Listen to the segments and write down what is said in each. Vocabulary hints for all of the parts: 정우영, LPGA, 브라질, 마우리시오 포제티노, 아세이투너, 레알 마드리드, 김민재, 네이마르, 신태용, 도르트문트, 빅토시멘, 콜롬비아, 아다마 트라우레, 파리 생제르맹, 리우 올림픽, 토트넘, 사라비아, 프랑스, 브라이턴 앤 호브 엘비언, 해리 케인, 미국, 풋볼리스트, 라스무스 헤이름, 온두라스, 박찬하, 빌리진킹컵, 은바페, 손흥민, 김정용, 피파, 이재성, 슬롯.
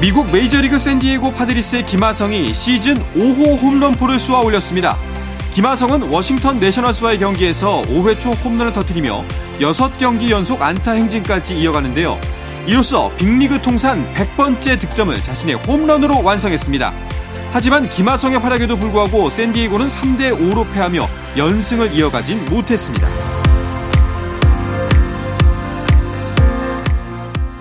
미국 메이저리그 샌디에고 파드리스의 김하성이 시즌 5호 홈런포를 쏘아 올렸습니다. 김하성은 워싱턴 내셔널스와의 경기에서 5회 초 홈런을 터뜨리며 6경기 연속 안타 행진까지 이어가는데요. 이로써 빅리그 통산 100번째 득점을 자신의 홈런으로 완성했습니다. 하지만 김하성의 활약에도 불구하고 샌디에고는 3대5로 패하며 연승을 이어가진 못했습니다.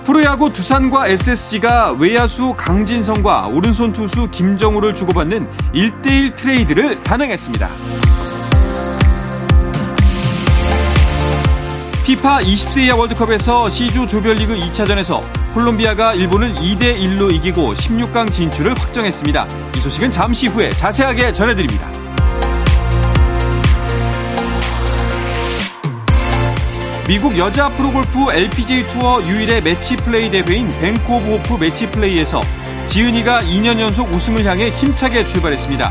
프로야구 두산과 SSG가 외야수 강진성과 오른손 투수 김정우를 주고받는 1대1 트레이드를 단행했습니다. 피파 20세 이하 월드컵에서 C조 조별리그 2차전에서 콜롬비아가 일본을 2대1로 이기고 16강 진출을 확정했습니다. 이 소식은 잠시 후에 자세하게 전해드립니다. 미국 여자 프로골프 LPGA 투어 유일의 매치플레이 대회인 뱅크 오브 호프 매치플레이에서 지은이가 2년 연속 우승을 향해 힘차게 출발했습니다.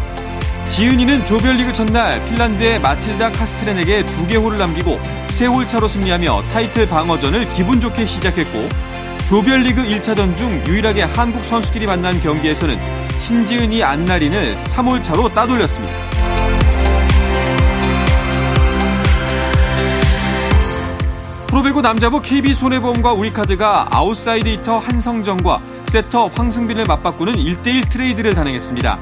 지은이는 조별리그 첫날 핀란드의 마틸다 카스트렌에게 2개 홀을 남기고 3홀 차로 승리하며 타이틀 방어전을 기분 좋게 시작했고, 조별리그 1차전 중 유일하게 한국 선수끼리 만난 경기에서는 신지은이 안나린을 3홀 차로 따돌렸습니다. 프로배구 남자부 KB손해보험과 우리카드가 아웃사이드 히터 한성정과 세터 황승빈을 맞바꾸는 1대1 트레이드를 단행했습니다.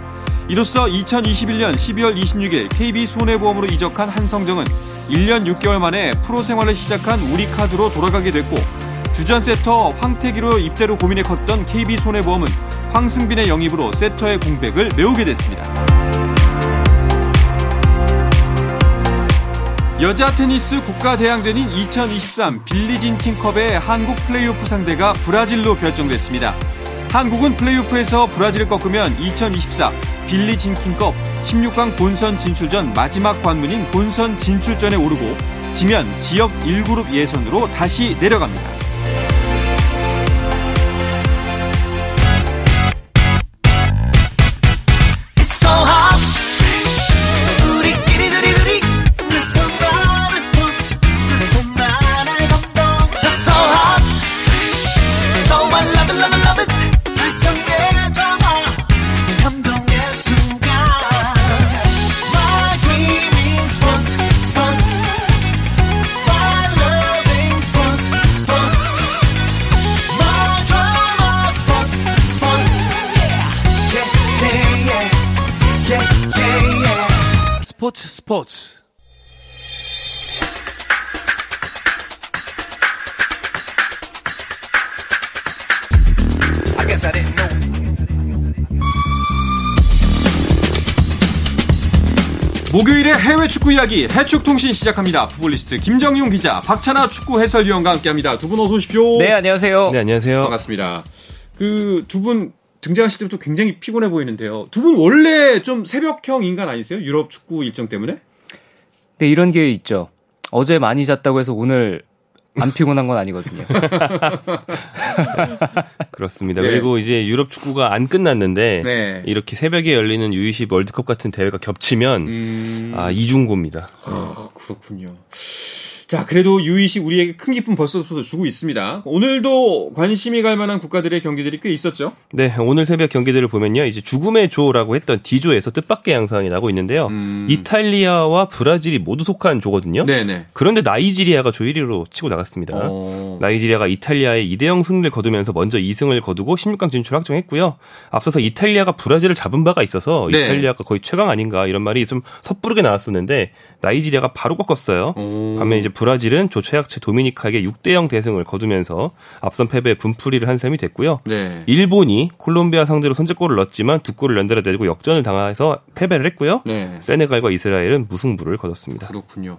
이로써 2021년 12월 26일 KB손해보험으로 이적한 한성정은 1년 6개월 만에 프로 생활을 시작한 우리카드로 돌아가게 됐고, 주전 세터 황태기로 입대로 고민에 컸던 KB손해보험은 황승빈의 영입으로 세터의 공백을 메우게 됐습니다. 여자 테니스 국가대항전인 2023 빌리진킹컵의 한국 플레이오프 상대가 브라질로 결정됐습니다. 한국은 플레이오프에서 브라질을 꺾으면 2024 빌리진킹컵 16강 본선 진출전 마지막 관문인 본선 진출전에 오르고, 지면 지역 1그룹 예선으로 다시 내려갑니다. 스포츠. 목요일에 해외 축구 이야기 해축통신 시작합니다. 풋볼리스트 김정용 기자, 박찬하 축구 해설위원과 함께합니다. 두 분 어서 오십시오. 네, 안녕하세요. 네, 안녕하세요. 반갑습니다. 두 분 등장하실 때부터 굉장히 피곤해 보이는데요. 두 분 원래 좀 새벽형 인간 아니세요? 유럽 축구 일정 때문에? 네, 이런 게 있죠. 어제 많이 잤다고 해서 오늘 안 피곤한 건 아니거든요. 그렇습니다. 네. 그리고 이제 유럽 축구가 안 끝났는데 네. 이렇게 새벽에 열리는 U20 월드컵 같은 대회가 겹치면 이중고입니다. 그렇군요. 자, 그래도 U20 우리에게 큰 기쁨 벌써부터 주고 있습니다. 오늘도 관심이 갈 만한 국가들의 경기들이 꽤 있었죠? 네, 오늘 새벽 경기들을 보면요. 이제 죽음의 조라고 했던 D조에서 뜻밖의 양상이 나고 있는데요. 이탈리아와 브라질이 모두 속한 조거든요. 네네. 그런데 나이지리아가 조 1위로 치고 나갔습니다. 나이지리아가 이탈리아의 2대0 승리를 거두면서 먼저 2승을 거두고 16강 진출 확정했고요. 앞서서 이탈리아가 브라질을 잡은 바가 있어서 네. 이탈리아가 거의 최강 아닌가 이런 말이 좀 섣부르게 나왔었는데 나이지리아가 바로 꺾었어요. 반면 이제 브라질은 조 최약체 도미니카에게 6대0 대승을 거두면서 앞선 패배에 분풀이를 한 셈이 됐고요. 네. 일본이 콜롬비아 상대로 선제골을 넣었지만 두 골을 연달아 내리고 역전을 당해서 패배를 했고요. 네. 세네갈과 이스라엘은 무승부를 거뒀습니다. 그렇군요.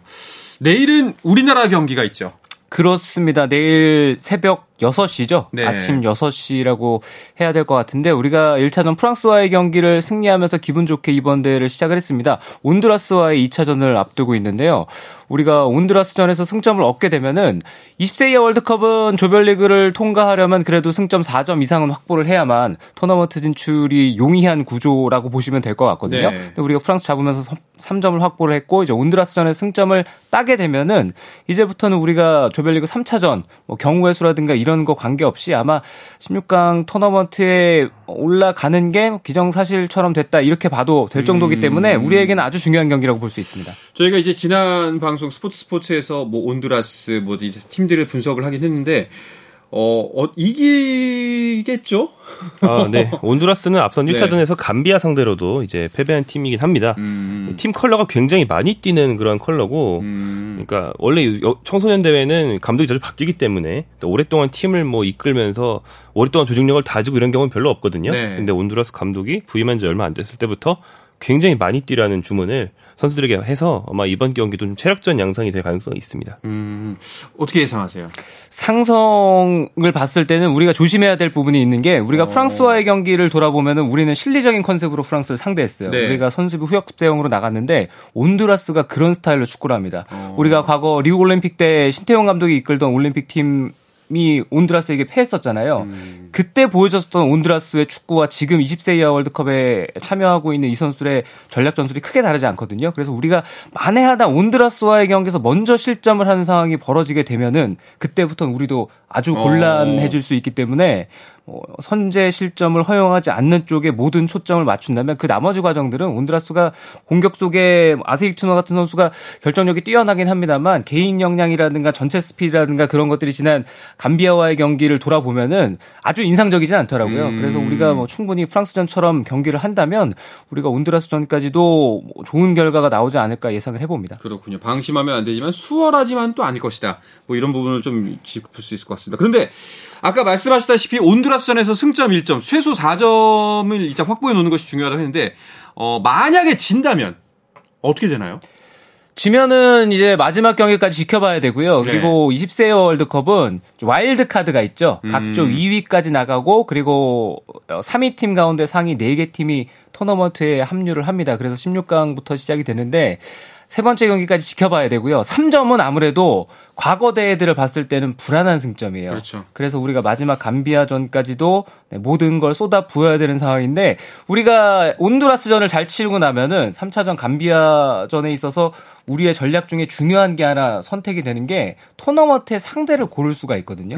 내일은 우리나라 경기가 있죠? 그렇습니다. 내일 새벽 6시죠? 네. 아침 6시라고 해야 될 것 같은데 우리가 1차전 프랑스와의 경기를 승리하면서 기분 좋게 이번 대회를 시작을 했습니다. 온두라스와의 2차전을 앞두고 있는데요. 우리가 온두라스전에서 승점을 얻게 되면은 20세 이하 월드컵은 조별리그를 통과하려면 그래도 승점 4점 이상은 확보를 해야만 토너먼트 진출이 용이한 구조라고 보시면 될 것 같거든요. 네. 근데 우리가 프랑스 잡으면서 3점을 확보를 했고 이제 온두라스전에 승점을 따게 되면은 이제부터는 우리가 조별리그 3차전 뭐 경우의 수라든가 이런 거 관계없이 아마 16강 토너먼트에 올라가는 게 기정사실처럼 됐다 이렇게 봐도 될 정도이기 때문에 우리에게는 아주 중요한 경기라고 볼 수 있습니다. 저희가 이제 지난 방송 스포츠에서 뭐 온두라스 뭐 이제 팀들을 분석을 하긴 했는데 이기겠죠? 아, 네. 온두라스는 앞선 1차전에서 감비아 상대로도 이제 패배한 팀이긴 합니다. 팀 컬러가 굉장히 많이 뛰는 그런 컬러고, 그러니까 원래 청소년 대회는 감독이 자주 바뀌기 때문에 또 오랫동안 팀을 뭐 이끌면서 오랫동안 조직력을 다지고 이런 경우는 별로 없거든요. 네. 근데 온두라스 감독이 부임한 지 얼마 안 됐을 때부터 굉장히 많이 뛰라는 주문을 선수들에게 해서 아마 이번 경기도 좀 체력전 양상이 될 가능성이 있습니다. 어떻게 예상하세요? 상성을 봤을 때는 우리가 조심해야 될 부분이 있는 게 우리가 프랑스와의 경기를 돌아보면은 우리는 실리적인 컨셉으로 프랑스를 상대했어요. 네. 우리가 선수비 후역습 대응으로 나갔는데 온두라스가 그런 스타일로 축구를 합니다. 우리가 과거 리우 올림픽 때 신태용 감독이 이끌던 올림픽 팀 미 온두라스에게 패했었잖아요. 그때 보여줬던 온두라스의 축구와 지금 20세 이하 월드컵에 참여하고 있는 이 선수의 전략 전술이 크게 다르지 않거든요. 그래서 우리가 만에하나 온두라스와의 경기에서 먼저 실점을 하는 상황이 벌어지게 되면은 그때부터는 우리도 아주 곤란해질 수 있기 때문에 선제 실점을 허용하지 않는 쪽에 모든 초점을 맞춘다면 그 나머지 과정들은 온드라스가 공격 속에 아세이투너 같은 선수가 결정력이 뛰어나긴 합니다만 개인 역량이라든가 전체 스피드라든가 그런 것들이 지난 감비아와의 경기를 돌아보면은 아주 인상적이진 않더라고요. 그래서 우리가 뭐 충분히 프랑스전처럼 경기를 한다면 우리가 온드라스전까지도 좋은 결과가 나오지 않을까 예상을 해봅니다. 그렇군요. 방심하면 안 되지만 수월하지만 또 아닐 것이다. 뭐 이런 부분을 좀 짚을 수 있을 것 같습니다. 그런데 아까 말씀하셨다시피 온두라스전에서 승점 1점, 최소 4점을 일단 확보해 놓는 것이 중요하다고 했는데 만약에 진다면 어떻게 되나요? 지면은 이제 마지막 경기까지 지켜봐야 되고요. 그리고 20세 월드컵은 와일드카드가 있죠. 각조 2위까지 나가고 그리고 3위 팀 가운데 상위 4개 팀이 토너먼트에 합류를 합니다. 그래서 16강부터 시작이 되는데 세 번째 경기까지 지켜봐야 되고요. 3점은 아무래도 과거 대회들을 봤을 때는 불안한 승점이에요. 그렇죠. 그래서 우리가 마지막 감비아전까지도 모든 걸 쏟아 부어야 되는 상황인데 우리가 온두라스전을 잘 치르고 나면은 3차전 감비아전에 있어서 우리의 전략 중에 중요한 게 하나 선택이 되는 게 토너먼트의 상대를 고를 수가 있거든요.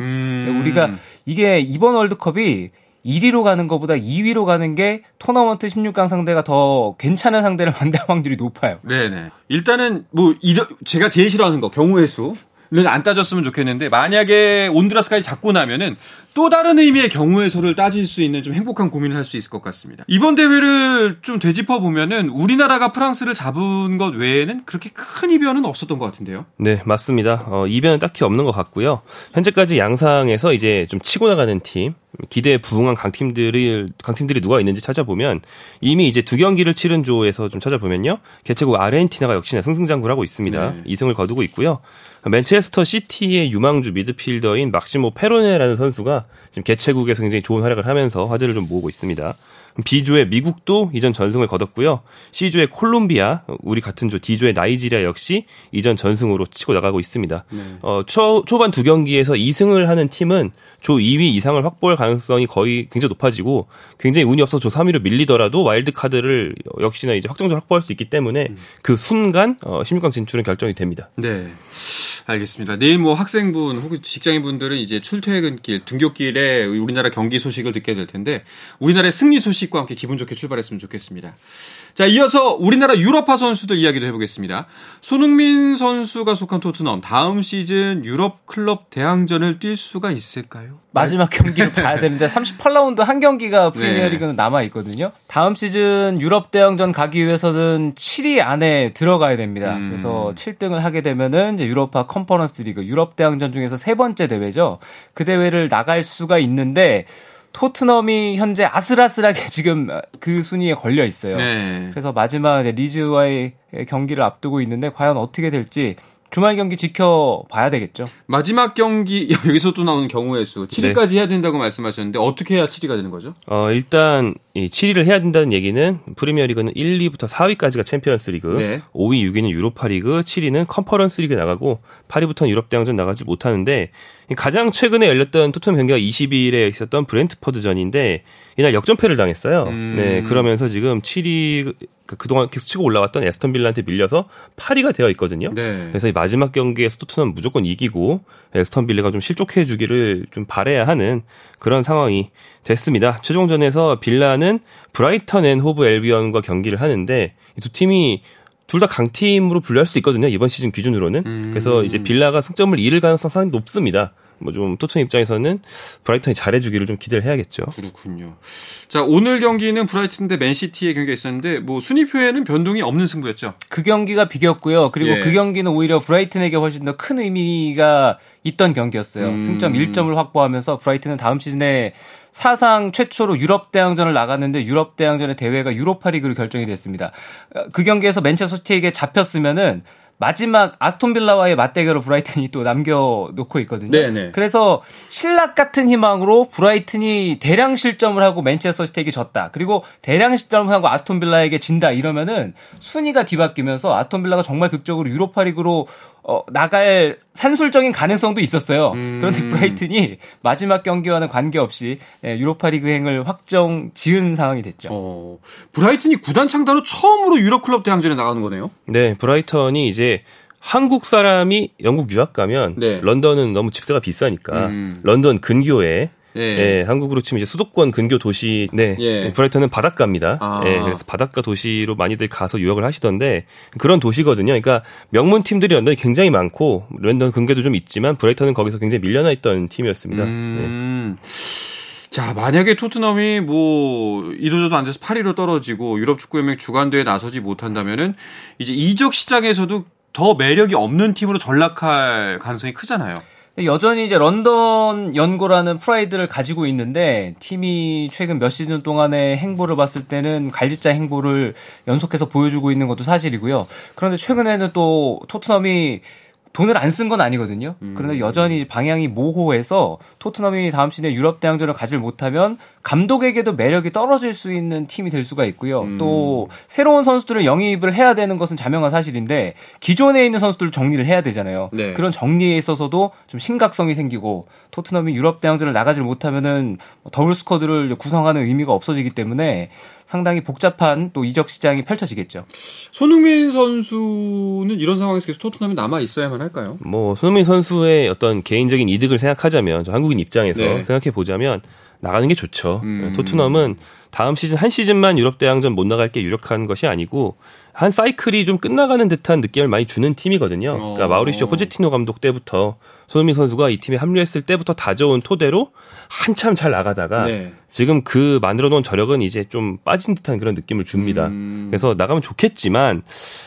우리가 이게 이번 월드컵이 1위로 가는 것보다 2위로 가는 게 토너먼트 16강 상대가 더 괜찮은 상대를 만날 확률이 높아요. 네네. 일단은 뭐 제가 제일 싫어하는 거 경우의 수는 안 따졌으면 좋겠는데 만약에 온두라스까지 잡고 나면은 또 다른 의미의 경우의 수를 따질 수 있는 좀 행복한 고민을 할 수 있을 것 같습니다. 이번 대회를 좀 되짚어 보면은 우리나라가 프랑스를 잡은 것 외에는 그렇게 큰 이변은 없었던 것 같은데요. 네, 맞습니다. 이변은 딱히 없는 것 같고요. 현재까지 양상에서 이제 좀 치고 나가는 팀, 기대에 부응한 강팀들이 누가 있는지 찾아보면 이미 이제 두 경기를 치른 조에서 좀 찾아보면요. 개최국 아르헨티나가 역시나 승승장구를 하고 있습니다. 네. 2승을 거두고 있고요. 맨체스터 시티의 유망주 미드필더인 막시모 페로네라는 선수가 지금 개최국에서 굉장히 좋은 활약을 하면서 화제를 좀 모으고 있습니다. B조의 미국도 이전 전승을 거뒀고요. C조의 콜롬비아, 우리 같은 조 D조의 나이지리아 역시 이전 전승으로 치고 나가고 있습니다. 네. 초반 두 경기에서 2승을 하는 팀은 조 2위 이상을 확보할 가능성이 거의 굉장히 높아지고 굉장히 운이 없어서 조 3위로 밀리더라도 와일드카드를 역시나 이제 확정적으로 확보할 수 있기 때문에 그 순간 16강 진출은 결정이 됩니다. 네. 알겠습니다. 내일 뭐 학생분 혹은 직장인분들은 이제 출퇴근길, 등굣길에 우리나라 경기 소식을 듣게 될 텐데 우리나라의 승리 소식과 함께 기분 좋게 출발했으면 좋겠습니다. 자, 이어서 우리나라 유럽파 선수들 이야기도 해보겠습니다. 손흥민 선수가 속한 토트넘, 다음 시즌 유럽 클럽 대항전을 뛸 수가 있을까요? 마지막 경기를 봐야 되는데 38라운드 한 경기가 프리미어리그는 남아있거든요. 다음 시즌 유럽 대항전 가기 위해서는 7위 안에 들어가야 됩니다. 그래서 7등을 하게 되면은 이제 유럽파 컨퍼런스 리그, 유럽 대항전 중에서 세 번째 대회죠. 그 대회를 나갈 수가 있는데 토트넘이 현재 아슬아슬하게 지금 그 순위에 걸려 있어요. 네. 그래서 마지막 이제 리즈와의 경기를 앞두고 있는데 과연 어떻게 될지 주말 경기 지켜봐야 되겠죠. 마지막 경기 여기서 또 나오는 경우의 수 7위까지 네. 해야 된다고 말씀하셨는데 어떻게 해야 7위가 되는 거죠? 일단 이 7위를 해야 된다는 얘기는 프리미어리그는 1, 2부터 4위까지가 챔피언스리그, 네. 5위, 6위는 유로파리그, 7위는 컨퍼런스리그 나가고 8위부터는 유럽 대항전 나가지 못하는데 가장 최근에 열렸던 토트넘 경기가 20일에 있었던 브렌트퍼드전인데 이날 역전패를 당했어요. 네, 그러면서 지금 7위 그동안 계속 치고 올라왔던 에스턴 빌라한테 밀려서 8위가 되어 있거든요. 네. 그래서 이 마지막 경기에서 토트넘 무조건 이기고 에스턴 빌라가 좀 실족해 주기를 좀 바라야 하는 그런 상황이 됐습니다. 최종전에서 빌라는 브라이턴 앤 호브 엘비언과 경기를 하는데 이 두 팀이 둘 다 강팀으로 분류할 수 있거든요. 이번 시즌 기준으로는. 그래서 이제 빌라가 승점을 잃을 가능성이 상당히 높습니다. 뭐 좀 토트넘 입장에서는 브라이턴이 잘해주기를 좀 기대를 해야겠죠. 그렇군요. 자, 오늘 경기는 브라이튼 대 맨시티의 경기가 있었는데 뭐 순위표에는 변동이 없는 승부였죠. 그 경기가 비겼고요. 그리고 예. 그 경기는 오히려 브라이튼에게 훨씬 더 큰 의미가 있던 경기였어요. 승점 1점을 확보하면서 브라이튼은 다음 시즌에 사상 최초로 유럽 대항전을 나갔는데 유럽 대항전의 대회가 유로파리그로 결정이 됐습니다. 그 경기에서 맨체스터 시티에게 잡혔으면은 마지막 아스톤빌라와의 맞대결을 브라이튼이 또 남겨놓고 있거든요. 네네. 그래서 신락 같은 희망으로 브라이튼이 대량 실점을 하고 맨체스터 시티에게 졌다. 그리고 대량 실점을 하고 아스톤빌라에게 진다. 이러면은 순위가 뒤바뀌면서 아스톤빌라가 정말 극적으로 유로파리그로 나갈 산술적인 가능성도 있었어요. 그런데 브라이튼이 마지막 경기와는 관계없이 유로파리그 행을 확정 지은 상황이 됐죠. 브라이튼이 구단 창단으로 처음으로 유럽 클럽 대항전에 나가는 거네요. 네, 브라이턴이 이제 한국 사람이 영국 유학 가면 네. 런던은 너무 집세가 비싸니까 런던 근교에 예. 예, 한국으로 치면 이제 수도권 근교 도시, 네, 예. 브라이턴은 바닷가입니다. 아. 예, 그래서 바닷가 도시로 많이들 가서 유학을 하시던데 그런 도시거든요. 그러니까 명문 팀들이 런던에 굉장히 많고 런던 근교도 좀 있지만 브라이턴은 거기서 굉장히 밀려나 있던 팀이었습니다. 예. 자, 만약에 토트넘이 뭐 이도저도 안 돼서 8위로 떨어지고 유럽 축구연맹 주관대회에 나서지 못한다면은 이제 이적 시장에서도 더 매력이 없는 팀으로 전락할 가능성이 크잖아요. 여전히 이제 런던 연고라는 프라이드를 가지고 있는데 팀이 최근 몇 시즌 동안의 행보를 봤을 때는 갈짓자 행보를 연속해서 보여주고 있는 것도 사실이고요. 그런데 최근에는 또 토트넘이 돈을 안 쓴 건 아니거든요. 그런데 여전히 방향이 모호해서 토트넘이 다음 시즌에 유럽 대항전을 가질 못하면 감독에게도 매력이 떨어질 수 있는 팀이 될 수가 있고요. 또 새로운 선수들을 영입을 해야 되는 것은 자명한 사실인데 기존에 있는 선수들을 정리를 해야 되잖아요. 네. 그런 정리에 있어서도 좀 심각성이 생기고 토트넘이 유럽 대항전을 나가질 못하면은 더블 스쿼드를 구성하는 의미가 없어지기 때문에 상당히 복잡한 또 이적 시장이 펼쳐지겠죠. 손흥민 선수는 이런 상황에서 계속 토트넘이 남아 있어야만 할까요? 뭐 손흥민 선수의 어떤 개인적인 이득을 생각하자면 한국인 입장에서 네. 생각해 보자면 나가는 게 좋죠. 토트넘은 다음 시즌 한 시즌만 유럽 대항전 못 나갈 게 유력한 것이 아니고 한 사이클이 좀 끝나가는 듯한 느낌을 많이 주는 팀이거든요. 그러니까 마우리시오 포제티노 감독 때부터 손흥민 선수가 이 팀에 합류했을 때부터 다져온 토대로 한참 잘 나가다가 네. 지금 그 만들어 놓은 저력은 이제 좀 빠진 듯한 그런 느낌을 줍니다. 그래서 나가면 좋겠지만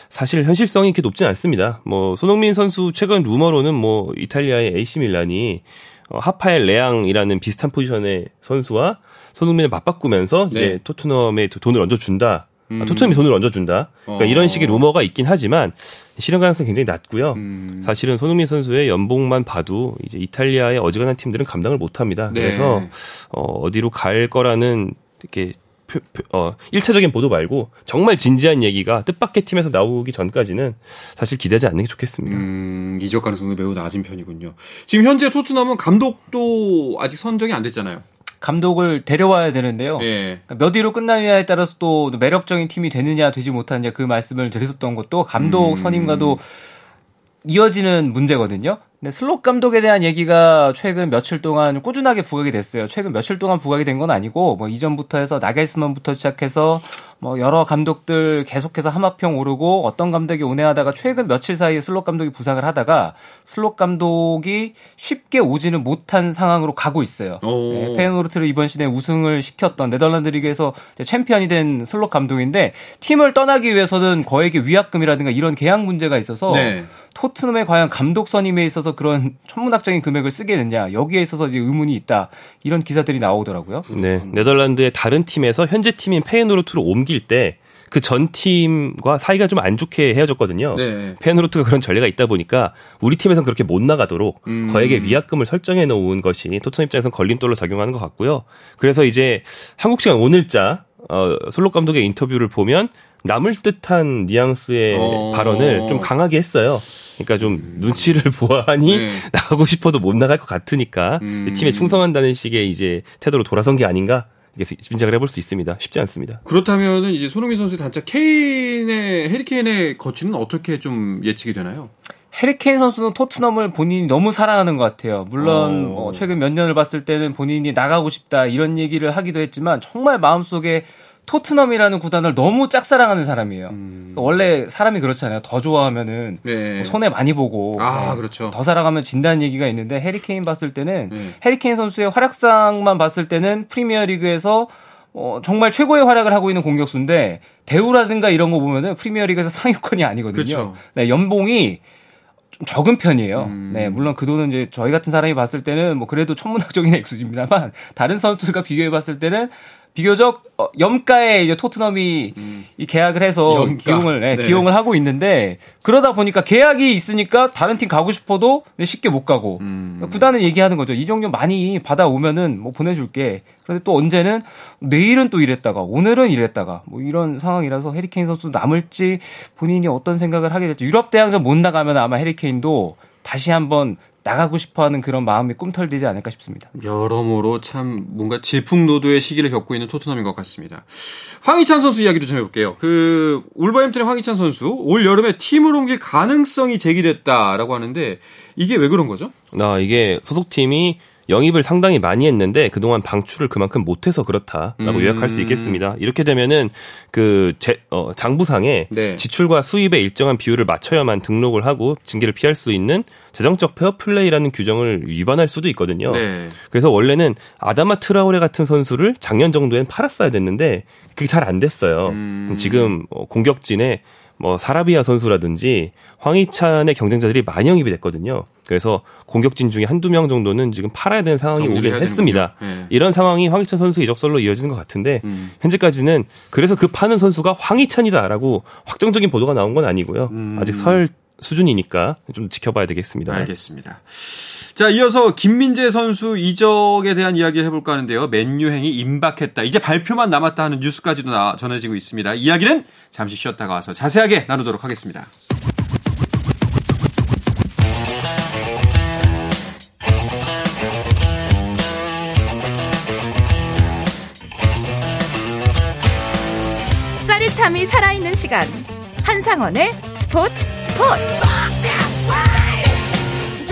사실 현실성이 이렇게 높진 않습니다. 뭐 손흥민 선수 최근 루머로는 뭐 이탈리아의 AC 밀란이 하파엘 레앙이라는 비슷한 포지션의 선수와 손흥민을 맞바꾸면서 네. 이제 토트넘에 돈을 얹어준다. 토트넘이 돈을 얹어준다. 그러니까 이런 식의 루머가 있긴 하지만 실현 가능성이 굉장히 낮고요. 사실은 손흥민 선수의 연봉만 봐도 이제 이탈리아의 어지간한 팀들은 감당을 못합니다. 네. 그래서 어디로 갈 거라는 이렇게 1차적인 보도 말고 정말 진지한 얘기가 뜻밖의 팀에서 나오기 전까지는 사실 기대하지 않는 게 좋겠습니다. 이적 가능성도 매우 낮은 편이군요. 지금 현재 토트넘은 감독도 아직 선정이 안 됐잖아요. 감독을 데려와야 되는데요. 예. 몇 위로 끝나느냐에 따라서 또 매력적인 팀이 되느냐 되지 못하느냐 그 말씀을 드렸던 것도 감독 선임과도 이어지는 문제거든요. 근데 슬롯 감독에 대한 얘기가 최근 며칠 동안 꾸준하게 부각이 됐어요. 최근 며칠 동안 부각이 된 건 아니고 뭐 이전부터 해서 나겔스만부터 시작해서 뭐 여러 감독들 계속해서 하마평 오르고 어떤 감독이 오네하다가 최근 며칠 사이에 슬롯 감독이 부상을 하다가 슬롯 감독이 쉽게 오지는 못한 상황으로 가고 있어요. 네, 페이노르트를 이번 시즌에 우승을 시켰던 네덜란드 리그에서 챔피언이 된 슬롯 감독인데 팀을 떠나기 위해서는 거액의 위약금이라든가 이런 계약 문제가 있어서 네. 토트넘에 과연 감독 선임에 있어서 그런 천문학적인 금액을 쓰게 됐냐 여기에 있어서 이제 의문이 있다 이런 기사들이 나오더라고요. 네, 네덜란드의 다른 팀에서 현재 팀인 페이노르트로 옮길 때 그 전 팀과 사이가 좀 안 좋게 헤어졌거든요. 네. 페노르트가 그런 전례가 있다 보니까 우리 팀에서는 그렇게 못 나가도록 거액의 위약금을 설정해 놓은 것이 토트넘 입장에서는 걸림돌로 작용하는 것 같고요. 그래서 이제 한국 시간 오늘자 슬롯 감독의 인터뷰를 보면 남을 듯한 뉘앙스의 발언을 좀 강하게 했어요. 그러니까 좀 눈치를 보아하니 나가고 싶어도 못 나갈 것 같으니까 팀에 충성한다는 식의 이제 태도로 돌아선 게 아닌가. 이렇게 짐작을 해볼 수 있습니다. 쉽지 않습니다. 그렇다면은 이제 손흥민 선수의 단짝 해리 케인의 거취는 어떻게 좀 예측이 되나요? 해리 케인 선수는 토트넘을 본인이 너무 사랑하는 것 같아요. 물론 최근 몇 년을 봤을 때는 본인이 나가고 싶다 이런 얘기를 하기도 했지만 정말 마음속에 토트넘이라는 구단을 너무 짝사랑하는 사람이에요. 원래 사람이 그렇잖아요. 더 좋아하면은 네. 손해 많이 보고 그렇죠. 더 사랑하면 진다는 얘기가 있는데 해리 케인 봤을 때는 해리 케인 선수의 활약상만 봤을 때는 프리미어리그에서 정말 최고의 활약을 하고 있는 공격수인데 대우라든가 이런 거 보면은 프리미어리그에서 상위권이 아니거든요. 그렇죠. 네, 연봉이 좀 적은 편이에요. 네, 물론 그 돈은 이제 저희 같은 사람이 봤을 때는 뭐 그래도 천문학적인 액수입니다만 다른 선수들과 비교해 봤을 때는 비교적 염가에 이제 토트넘이 이 계약을 해서 기용을 하고 있는데 그러다 보니까 계약이 있으니까 다른 팀 가고 싶어도 쉽게 못 가고 구단은 얘기하는 거죠. 이 종류 많이 받아오면은 뭐 보내줄게. 그런데 또 언제는 내일은 또 이랬다가 오늘은 이랬다가 뭐 이런 상황이라서 해리 케인 선수 남을지 본인이 어떤 생각을 하게 될지 유럽 대항전 못 나가면 아마 해리 케인도 다시 한번 나가고 싶어하는 그런 마음이 꿈틀대지 않을까 싶습니다. 여러모로 참 뭔가 질풍노도의 시기를 겪고 있는 토트넘인 것 같습니다. 황희찬 선수 이야기도 좀 해볼게요. 그 울버햄튼의 황희찬 선수 올 여름에 팀을 옮길 가능성이 제기됐다라고 하는데 이게 왜 그런 거죠? 이게 소속팀이 영입을 상당히 많이 했는데 그동안 방출을 그만큼 못해서 그렇다라고 요약할 수 있겠습니다. 이렇게 되면은 그 장부상에 네. 지출과 수입의 일정한 비율을 맞춰야만 등록을 하고 징계를 피할 수 있는 재정적 페어플레이라는 규정을 위반할 수도 있거든요. 네. 그래서 원래는 아다마 트라우레 같은 선수를 작년 정도엔 팔았어야 됐는데 그게 잘 안 됐어요. 지금 공격진에 사라비아 선수라든지 황희찬의 경쟁자들이 많이 영입이 됐거든요. 그래서 공격진 중에 한두 명 정도는 지금 팔아야 되는 상황이 오긴 했습니다. 네. 이런 상황이 황희찬 선수 이적설로 이어지는 것 같은데 현재까지는 그래서 그 파는 선수가 황희찬이다라고 확정적인 보도가 나온 건 아니고요. 아직 설 수준이니까 좀 지켜봐야 되겠습니다. 알겠습니다. 자, 이어서 김민재 선수 이적에 대한 이야기를 해볼까 하는데요. 맨유행이 임박했다. 이제 발표만 남았다 하는 뉴스까지도 전해지고 있습니다. 이야기는 잠시 쉬었다가 와서 자세하게 나누도록 하겠습니다. 짜릿함이 살아있는 시간. 한상헌의 스포츠.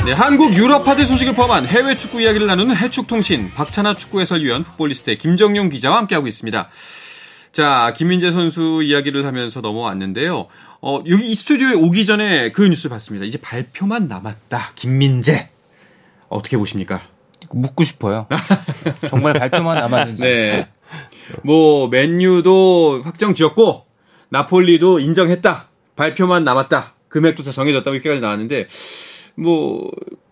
네, 한국 유럽 파대 소식을 포함한 해외 축구 이야기를 나누는 해축통신 박찬하 축구 해설위원 풋볼리스트의 김정용 기자와 함께하고 있습니다. 자, 김민재 선수 이야기를 하면서 넘어왔는데요. 여기 이 스튜디오에 오기 전에 그 뉴스 봤습니다. 이제 발표만 남았다. 김민재 어떻게 보십니까? 묻고 싶어요. 정말 발표만 남았는지. 네. 맨유도 확정 지었고 나폴리도 인정했다. 발표만 남았다. 금액도 다 정해졌다고 이렇게까지 나왔는데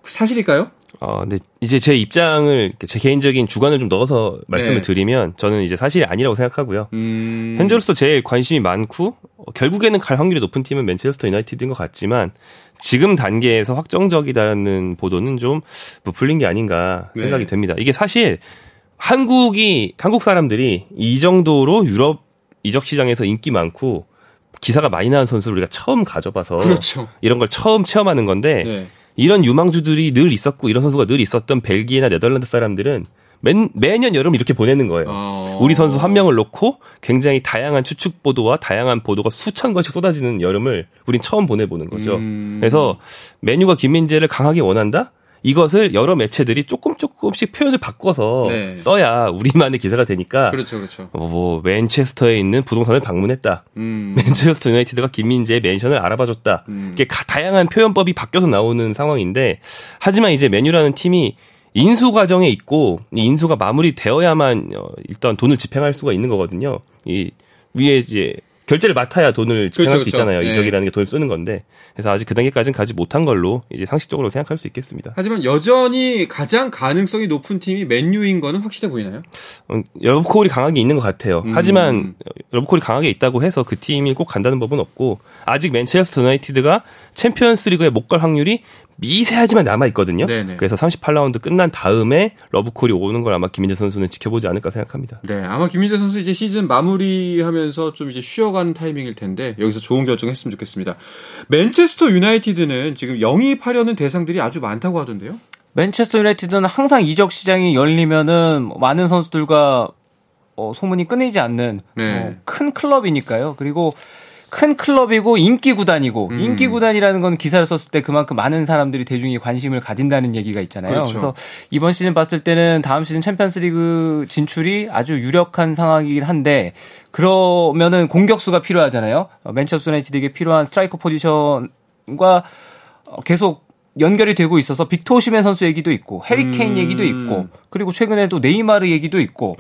사실일까요? 네. 이제 제 입장을 제 개인적인 주관을 좀 넣어서 말씀을 드리면 저는 이제 사실이 아니라고 생각하고요. 현재로서 제일 관심이 많고 결국에는 갈 확률이 높은 팀은 맨체스터 유나이티드인 것 같지만 지금 단계에서 확정적이라는 보도는 좀 부풀린 게 아닌가 생각이 됩니다. 이게 사실 한국 사람들이 이 정도로 유럽 이적 시장에서 인기 많고 기사가 많이 나온 선수를 우리가 처음 가져봐서 그렇죠. 이런 걸 처음 체험하는 건데 이런 유망주들이 늘 있었고 이런 선수가 늘 있었던 벨기에나 네덜란드 사람들은 매년 여름 이렇게 보내는 거예요. 우리 선수 한 명을 놓고 굉장히 다양한 추측 보도와 다양한 보도가 수천 건씩 쏟아지는 여름을 우린 처음 보내보는 거죠. 그래서 메뉴가 김민재를 강하게 원한다? 이것을 여러 매체들이 조금씩 표현을 바꿔서 써야 우리만의 기사가 되니까. 그렇죠. 맨체스터에 있는 부동산을 방문했다. 맨체스터 유나이티드가 김민재의 맨션을 알아봐줬다. 이게 다양한 표현법이 바뀌어서 나오는 상황인데, 하지만 이제 맨유라는 팀이 인수 과정에 있고 이 인수가 마무리되어야만 일단 돈을 집행할 수가 있는 거거든요. 이 위에 이제 결제를 맡아야 돈을 집행할 수 있잖아요. 네. 이적이라는 게 돈을 쓰는 건데. 그래서 아직 그 단계까지는 가지 못한 걸로 이제 상식적으로 생각할 수 있겠습니다. 하지만 여전히 가장 가능성이 높은 팀이 맨유인 거는 확실해 보이나요? 러브콜이 강하게 있는 것 같아요. 하지만 러브콜이 강하게 있다고 해서 그 팀이 꼭 간다는 법은 없고 아직 맨체스터 유나이티드가 챔피언스 리그에 못 갈 확률이 미세하지만 남아있거든요. 네네. 그래서 38라운드 끝난 다음에 러브콜이 오는 걸 아마 김민재 선수는 지켜보지 않을까 생각합니다. 네, 아마 김민재 선수 이제 시즌 마무리하면서 좀 이제 쉬어가는 타이밍일 텐데 여기서 좋은 결정했으면 좋겠습니다. 맨체스터 유나이티드는 지금 영입하려는 대상들이 아주 많다고 하던데요. 맨체스터 유나이티드는 항상 이적 시장이 열리면은 많은 선수들과 소문이 끊이지 않는 큰 클럽이니까요. 그리고 큰 클럽이고 인기 구단이고 인기 구단이라는 건 기사를 썼을 때 그만큼 많은 사람들이 대중이 관심을 가진다는 얘기가 있잖아요. 그렇죠. 그래서 이번 시즌 봤을 때는 다음 시즌 챔피언스리그 진출이 아주 유력한 상황이긴 한데 그러면은 공격수가 필요하잖아요. 맨체스터 유나이티드에게 필요한 스트라이커 포지션과 계속 연결이 되고 있어서 빅토시멘 선수 얘기도 있고 해리 케인 얘기도 있고 그리고 최근에 또 네이마르 얘기도 있고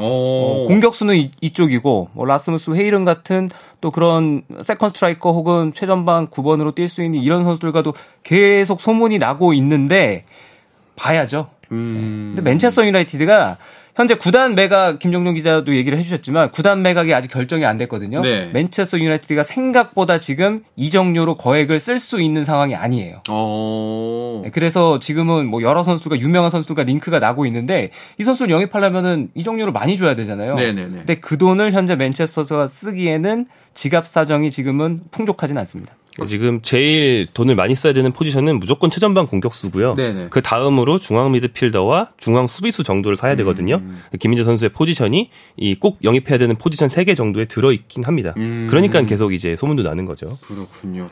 공격수는 이쪽이고 뭐 라스무스 헤이름 같은 또 그런 세컨 스트라이커 혹은 최전방 9번으로 뛸 수 있는 이런 선수들과도 계속 소문이 나고 있는데 봐야죠. 근데 맨체스터 유나이티드가 현재 구단 매각 김정용 기자도 얘기를 해주셨지만 구단 매각이 아직 결정이 안 됐거든요. 네. 맨체스터 유나이티드가 생각보다 지금 이적료로 거액을 쓸 수 있는 상황이 아니에요. 네, 그래서 지금은 뭐 여러 선수가 유명한 선수들과 링크가 나고 있는데 이 선수를 영입하려면은 이적료를 많이 줘야 되잖아요. 네네네. 근데 그 돈을 현재 맨체스터가 쓰기에는 지갑 사정이 지금은 풍족하진 않습니다. 지금 제일 돈을 많이 써야 되는 포지션은 무조건 최전방 공격수고요. 네네. 그 다음으로 중앙 미드필더와 중앙 수비수 정도를 사야 되거든요. 김민재 선수의 포지션이 꼭 영입해야 되는 포지션 3개 정도에 들어있긴 합니다. 그러니까 계속 이제 소문도 나는 거죠. 그렇군요.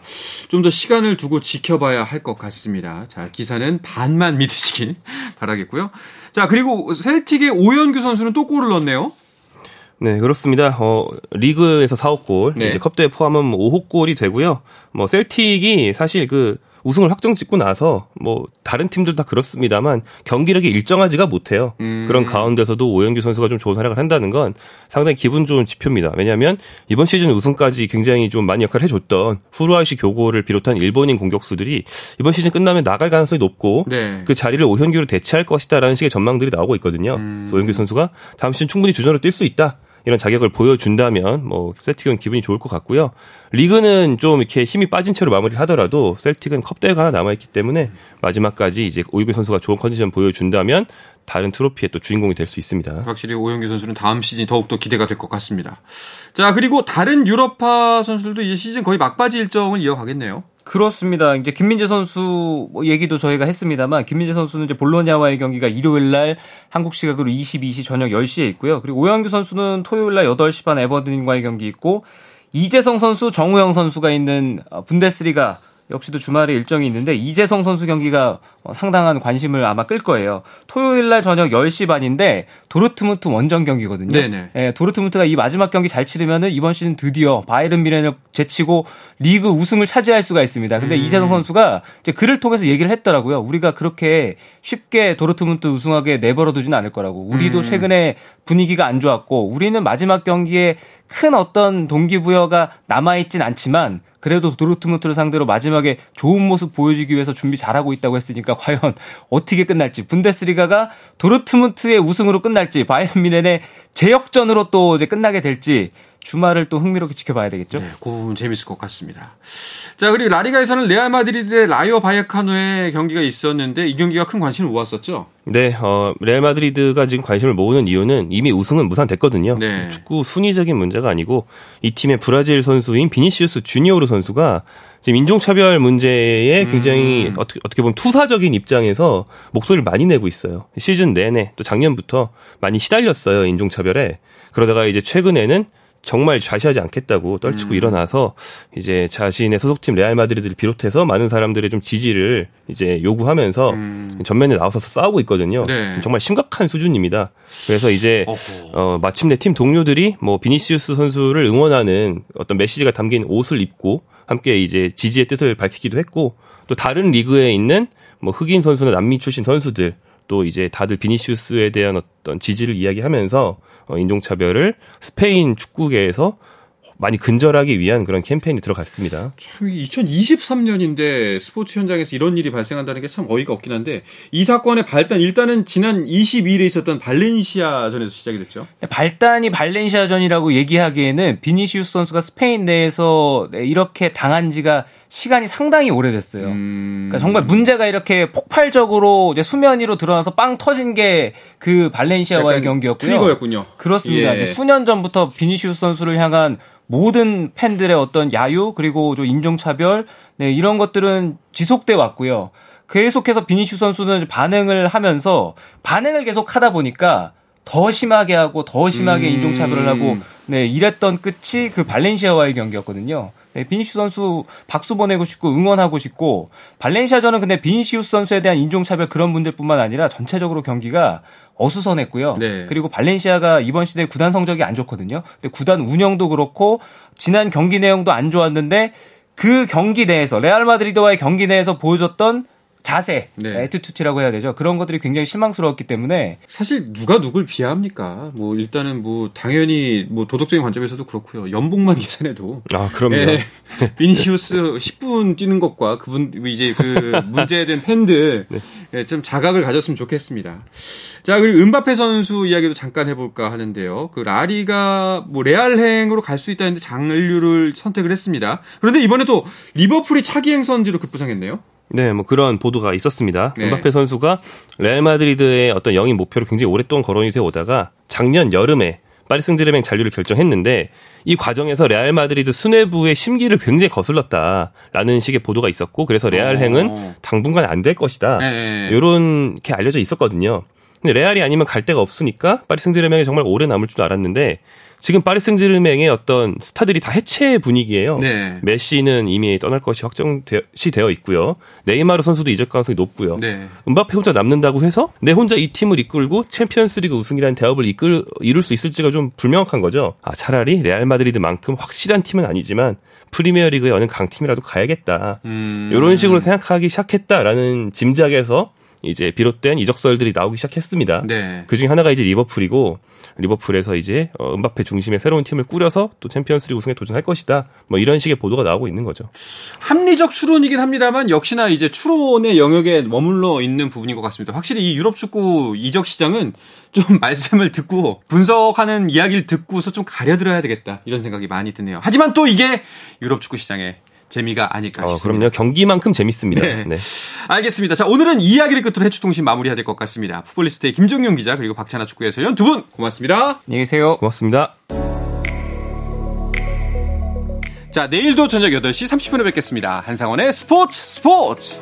좀 더 시간을 두고 지켜봐야 할 것 같습니다. 자, 기사는 반만 믿으시길 바라겠고요. 자, 그리고 셀틱의 오현규 선수는 또 골을 넣었네요. 네, 그렇습니다. 리그에서 4호 골, 네. 이제 컵대회 포함하면 5호 골이 되고요. 뭐 셀틱이 사실 그 우승을 확정 짓고 나서 뭐 다른 팀들 다 그렇습니다만 경기력이 일정하지가 못해요. 그런 가운데서도 오현규 선수가 좀 좋은 활약을 한다는 건 상당히 기분 좋은 지표입니다. 왜냐하면 이번 시즌 우승까지 굉장히 좀 많이 역할을 해줬던 후루아이시 교고를 비롯한 일본인 공격수들이 이번 시즌 끝나면 나갈 가능성이 높고 네. 그 자리를 오현규로 대체할 것이다라는 식의 전망들이 나오고 있거든요. 그래서 오현규 선수가 다음 시즌 충분히 주전으로 뛸 수 있다. 이런 자격을 보여준다면 뭐 셀틱은 기분이 좋을 것 같고요. 리그는 좀 이렇게 힘이 빠진 채로 마무리하더라도 셀틱은 컵대회가 하나 남아있기 때문에 마지막까지 이제 오현규 선수가 좋은 컨디션 보여준다면 다른 트로피의 또 주인공이 될 수 있습니다. 확실히 오현규 선수는 다음 시즌 더욱더 기대가 될 것 같습니다. 자, 그리고 다른 유럽파 선수들도 이제 시즌 거의 막바지 일정을 이어가겠네요. 그렇습니다. 이제 김민재 선수 얘기도 저희가 했습니다만 김민재 선수는 이제 볼로냐와의 경기가 일요일 날 한국 시각으로 22시 저녁 10시에 있고요. 그리고 오현규 선수는 토요일 날 8시 반 에버든과의 경기 있고 이재성 선수, 정우영 선수가 있는 분데스리가 역시도 주말에 일정이 있는데 이재성 선수 경기가 상당한 관심을 아마 끌 거예요. 토요일 날 저녁 10시 반인데 도르트문트 원정 경기거든요. 네네. 예, 도르트문트가 이 마지막 경기 잘 치르면은 이번 시즌 드디어 바이에른 뮌헨을 제치고 리그 우승을 차지할 수가 있습니다. 근데 이재성 선수가 이제 글을 통해서 얘기를 했더라고요. 우리가 그렇게 쉽게 도르트문트 우승하게 내버려두진 않을 거라고. 우리도 최근에 분위기가 안 좋았고 우리는 마지막 경기에 큰 어떤 동기부여가 남아있진 않지만 그래도 도르트문트를 상대로 마지막에 좋은 모습 보여주기 위해서 준비 잘하고 있다고 했으니까 과연 어떻게 끝날지 분데스리가가 도르트문트의 우승으로 끝날지 바이에른 뮌헨의 재역전으로 또 이제 끝나게 될지 주말을 또 흥미롭게 지켜봐야 되겠죠. 네, 그 부분 재밌을 것 같습니다. 자, 그리고 라리가에서는 레알 마드리드의 라이오 바이에카노의 경기가 있었는데 이 경기가 큰 관심을 모았었죠. 네, 레알 마드리드가 지금 관심을 모으는 이유는 이미 우승은 무산됐거든요. 네. 축구 순위적인 문제가 아니고 이 팀의 브라질 선수인 비니시우스 주니오르 선수가 지금 인종차별 문제에 굉장히 어떻게 보면 투사적인 입장에서 목소리를 많이 내고 있어요. 시즌 내내 또 작년부터 많이 시달렸어요, 인종차별에. 그러다가 이제 최근에는 정말 좌시하지 않겠다고 떨치고 일어나서 이제 자신의 소속팀 레알 마드리드를 비롯해서 많은 사람들의 좀 지지를 이제 요구하면서 전면에 나와서 싸우고 있거든요. 네. 정말 심각한 수준입니다. 그래서 이제 마침내 팀 동료들이 뭐 비니시우스 선수를 응원하는 어떤 메시지가 담긴 옷을 입고 함께 이제 지지의 뜻을 밝히기도 했고 또 다른 리그에 있는 뭐 흑인 선수나 남미 출신 선수들 또 이제 다들 비니시우스에 대한 어떤 지지를 이야기하면서 인종차별을 스페인 축구계에서 많이 근절하기 위한 그런 캠페인이 들어갔습니다. 참 2023년인데 스포츠 현장에서 이런 일이 발생한다는 게 참 어이가 없긴 한데 이 사건의 발단 일단은 지난 22일에 있었던 발렌시아전에서 시작이 됐죠. 발단이 발렌시아전이라고 얘기하기에는 비니시우스 선수가 스페인 내에서 이렇게 당한 지가 시간이 상당히 오래됐어요. 그러니까 정말 문제가 이렇게 폭발적으로 이제 수면 위로 드러나서 빵 터진 게 그 발렌시아와의 경기였고요. 트리거였군요. 그렇습니다. 예. 이제 수년 전부터 비니시우스 선수를 향한 모든 팬들의 어떤 야유 그리고 좀 인종차별 네, 이런 것들은 지속돼 왔고요. 계속해서 비니시우스 선수는 반응을 하면서 반응을 계속 하다 보니까 더 심하게 하고 더 심하게 인종차별을 하고 네, 이랬던 끝이 그 발렌시아와의 경기였거든요. 네, 비니시우스 선수 박수 보내고 싶고 응원하고 싶고 발렌시아전은 근데 비니시우스 선수에 대한 인종차별 그런 문제뿐만 아니라 전체적으로 경기가 어수선했고요. 네. 그리고 발렌시아가 이번 시즌에 구단 성적이 안 좋거든요. 근데 구단 운영도 그렇고 지난 경기 내용도 안 좋았는데 그 경기 내에서 레알 마드리드와의 경기 내에서 보여줬던 자세, 네. 에투투티라고 해야 되죠. 그런 것들이 굉장히 실망스러웠기 때문에 사실 누가 누굴 비하합니까? 뭐 일단은 뭐 당연히 뭐 도덕적인 관점에서도 그렇고요. 연봉만 계산해도 아 그럼요. 예, 비니시우스 10분 뛰는 것과 그분 이제 그 문제에 대한 팬들 네. 예, 좀 자각을 가졌으면 좋겠습니다. 자 그리고 은바페 선수 이야기도 잠깐 해볼까 하는데요. 그 라리가 뭐 레알행으로 갈 수 있다는데 장류를 선택을 했습니다. 그런데 이번에 또 리버풀이 차기 행선지로 급부상했네요. 네, 뭐 그런 보도가 있었습니다. 네. 은바페 선수가 레알 마드리드의 어떤 영입 목표를 굉장히 오랫동안 거론이 되어 오다가 작년 여름에 파리 생제르맹 잔류를 결정했는데 이 과정에서 레알 마드리드 수뇌부의 심기를 굉장히 거슬렀다라는 식의 보도가 있었고 그래서 레알행은 당분간 안 될 것이다. 네. 이렇게 알려져 있었거든요. 근데 레알이 아니면 갈 데가 없으니까 파리 생제르맹이 정말 오래 남을 줄 알았는데 지금 파리 생제르맹의 어떤 스타들이 다 해체 분위기예요. 네. 메시는 이미 떠날 것이 확정되어 있고요. 네이마르 선수도 이적 가능성이 높고요. 네. 은바페 혼자 남는다고 해서 내 혼자 이 팀을 이끌고 챔피언스리그 우승이라는 대업을 이룰 수 있을지가 좀 불명확한 거죠. 아, 차라리 레알 마드리드만큼 확실한 팀은 아니지만 프리미어리그의 어느 강팀이라도 가야겠다. 이런 식으로 생각하기 시작했다라는 짐작에서 이제 비롯된 이적설들이 나오기 시작했습니다. 네. 그중에 하나가 이제 리버풀이고 리버풀에서 이제 은바페 중심의 새로운 팀을 꾸려서 또 챔피언스리그 우승에 도전할 것이다. 뭐 이런 식의 보도가 나오고 있는 거죠. 합리적 추론이긴 합니다만 역시나 이제 추론의 영역에 머물러 있는 부분인 것 같습니다. 확실히 이 유럽 축구 이적 시장은 좀 말씀을 듣고 분석하는 이야기를 듣고서 좀 가려들어야 되겠다. 이런 생각이 많이 드네요. 하지만 또 이게 유럽 축구 시장에 재미가 아닐까 싶습니다. 그럼요. 경기만큼 재밌습니다. 네. 네. 알겠습니다. 자, 오늘은 이야기를 끝으로 해축통신 마무리해야 될 것 같습니다. 풋볼리스트의 김정용 기자 그리고 박찬하 축구 해설위원 두 분 고맙습니다. 안녕히 계세요. 고맙습니다. 자, 내일도 저녁 8시 30분에 뵙겠습니다. 한상원의 스포츠!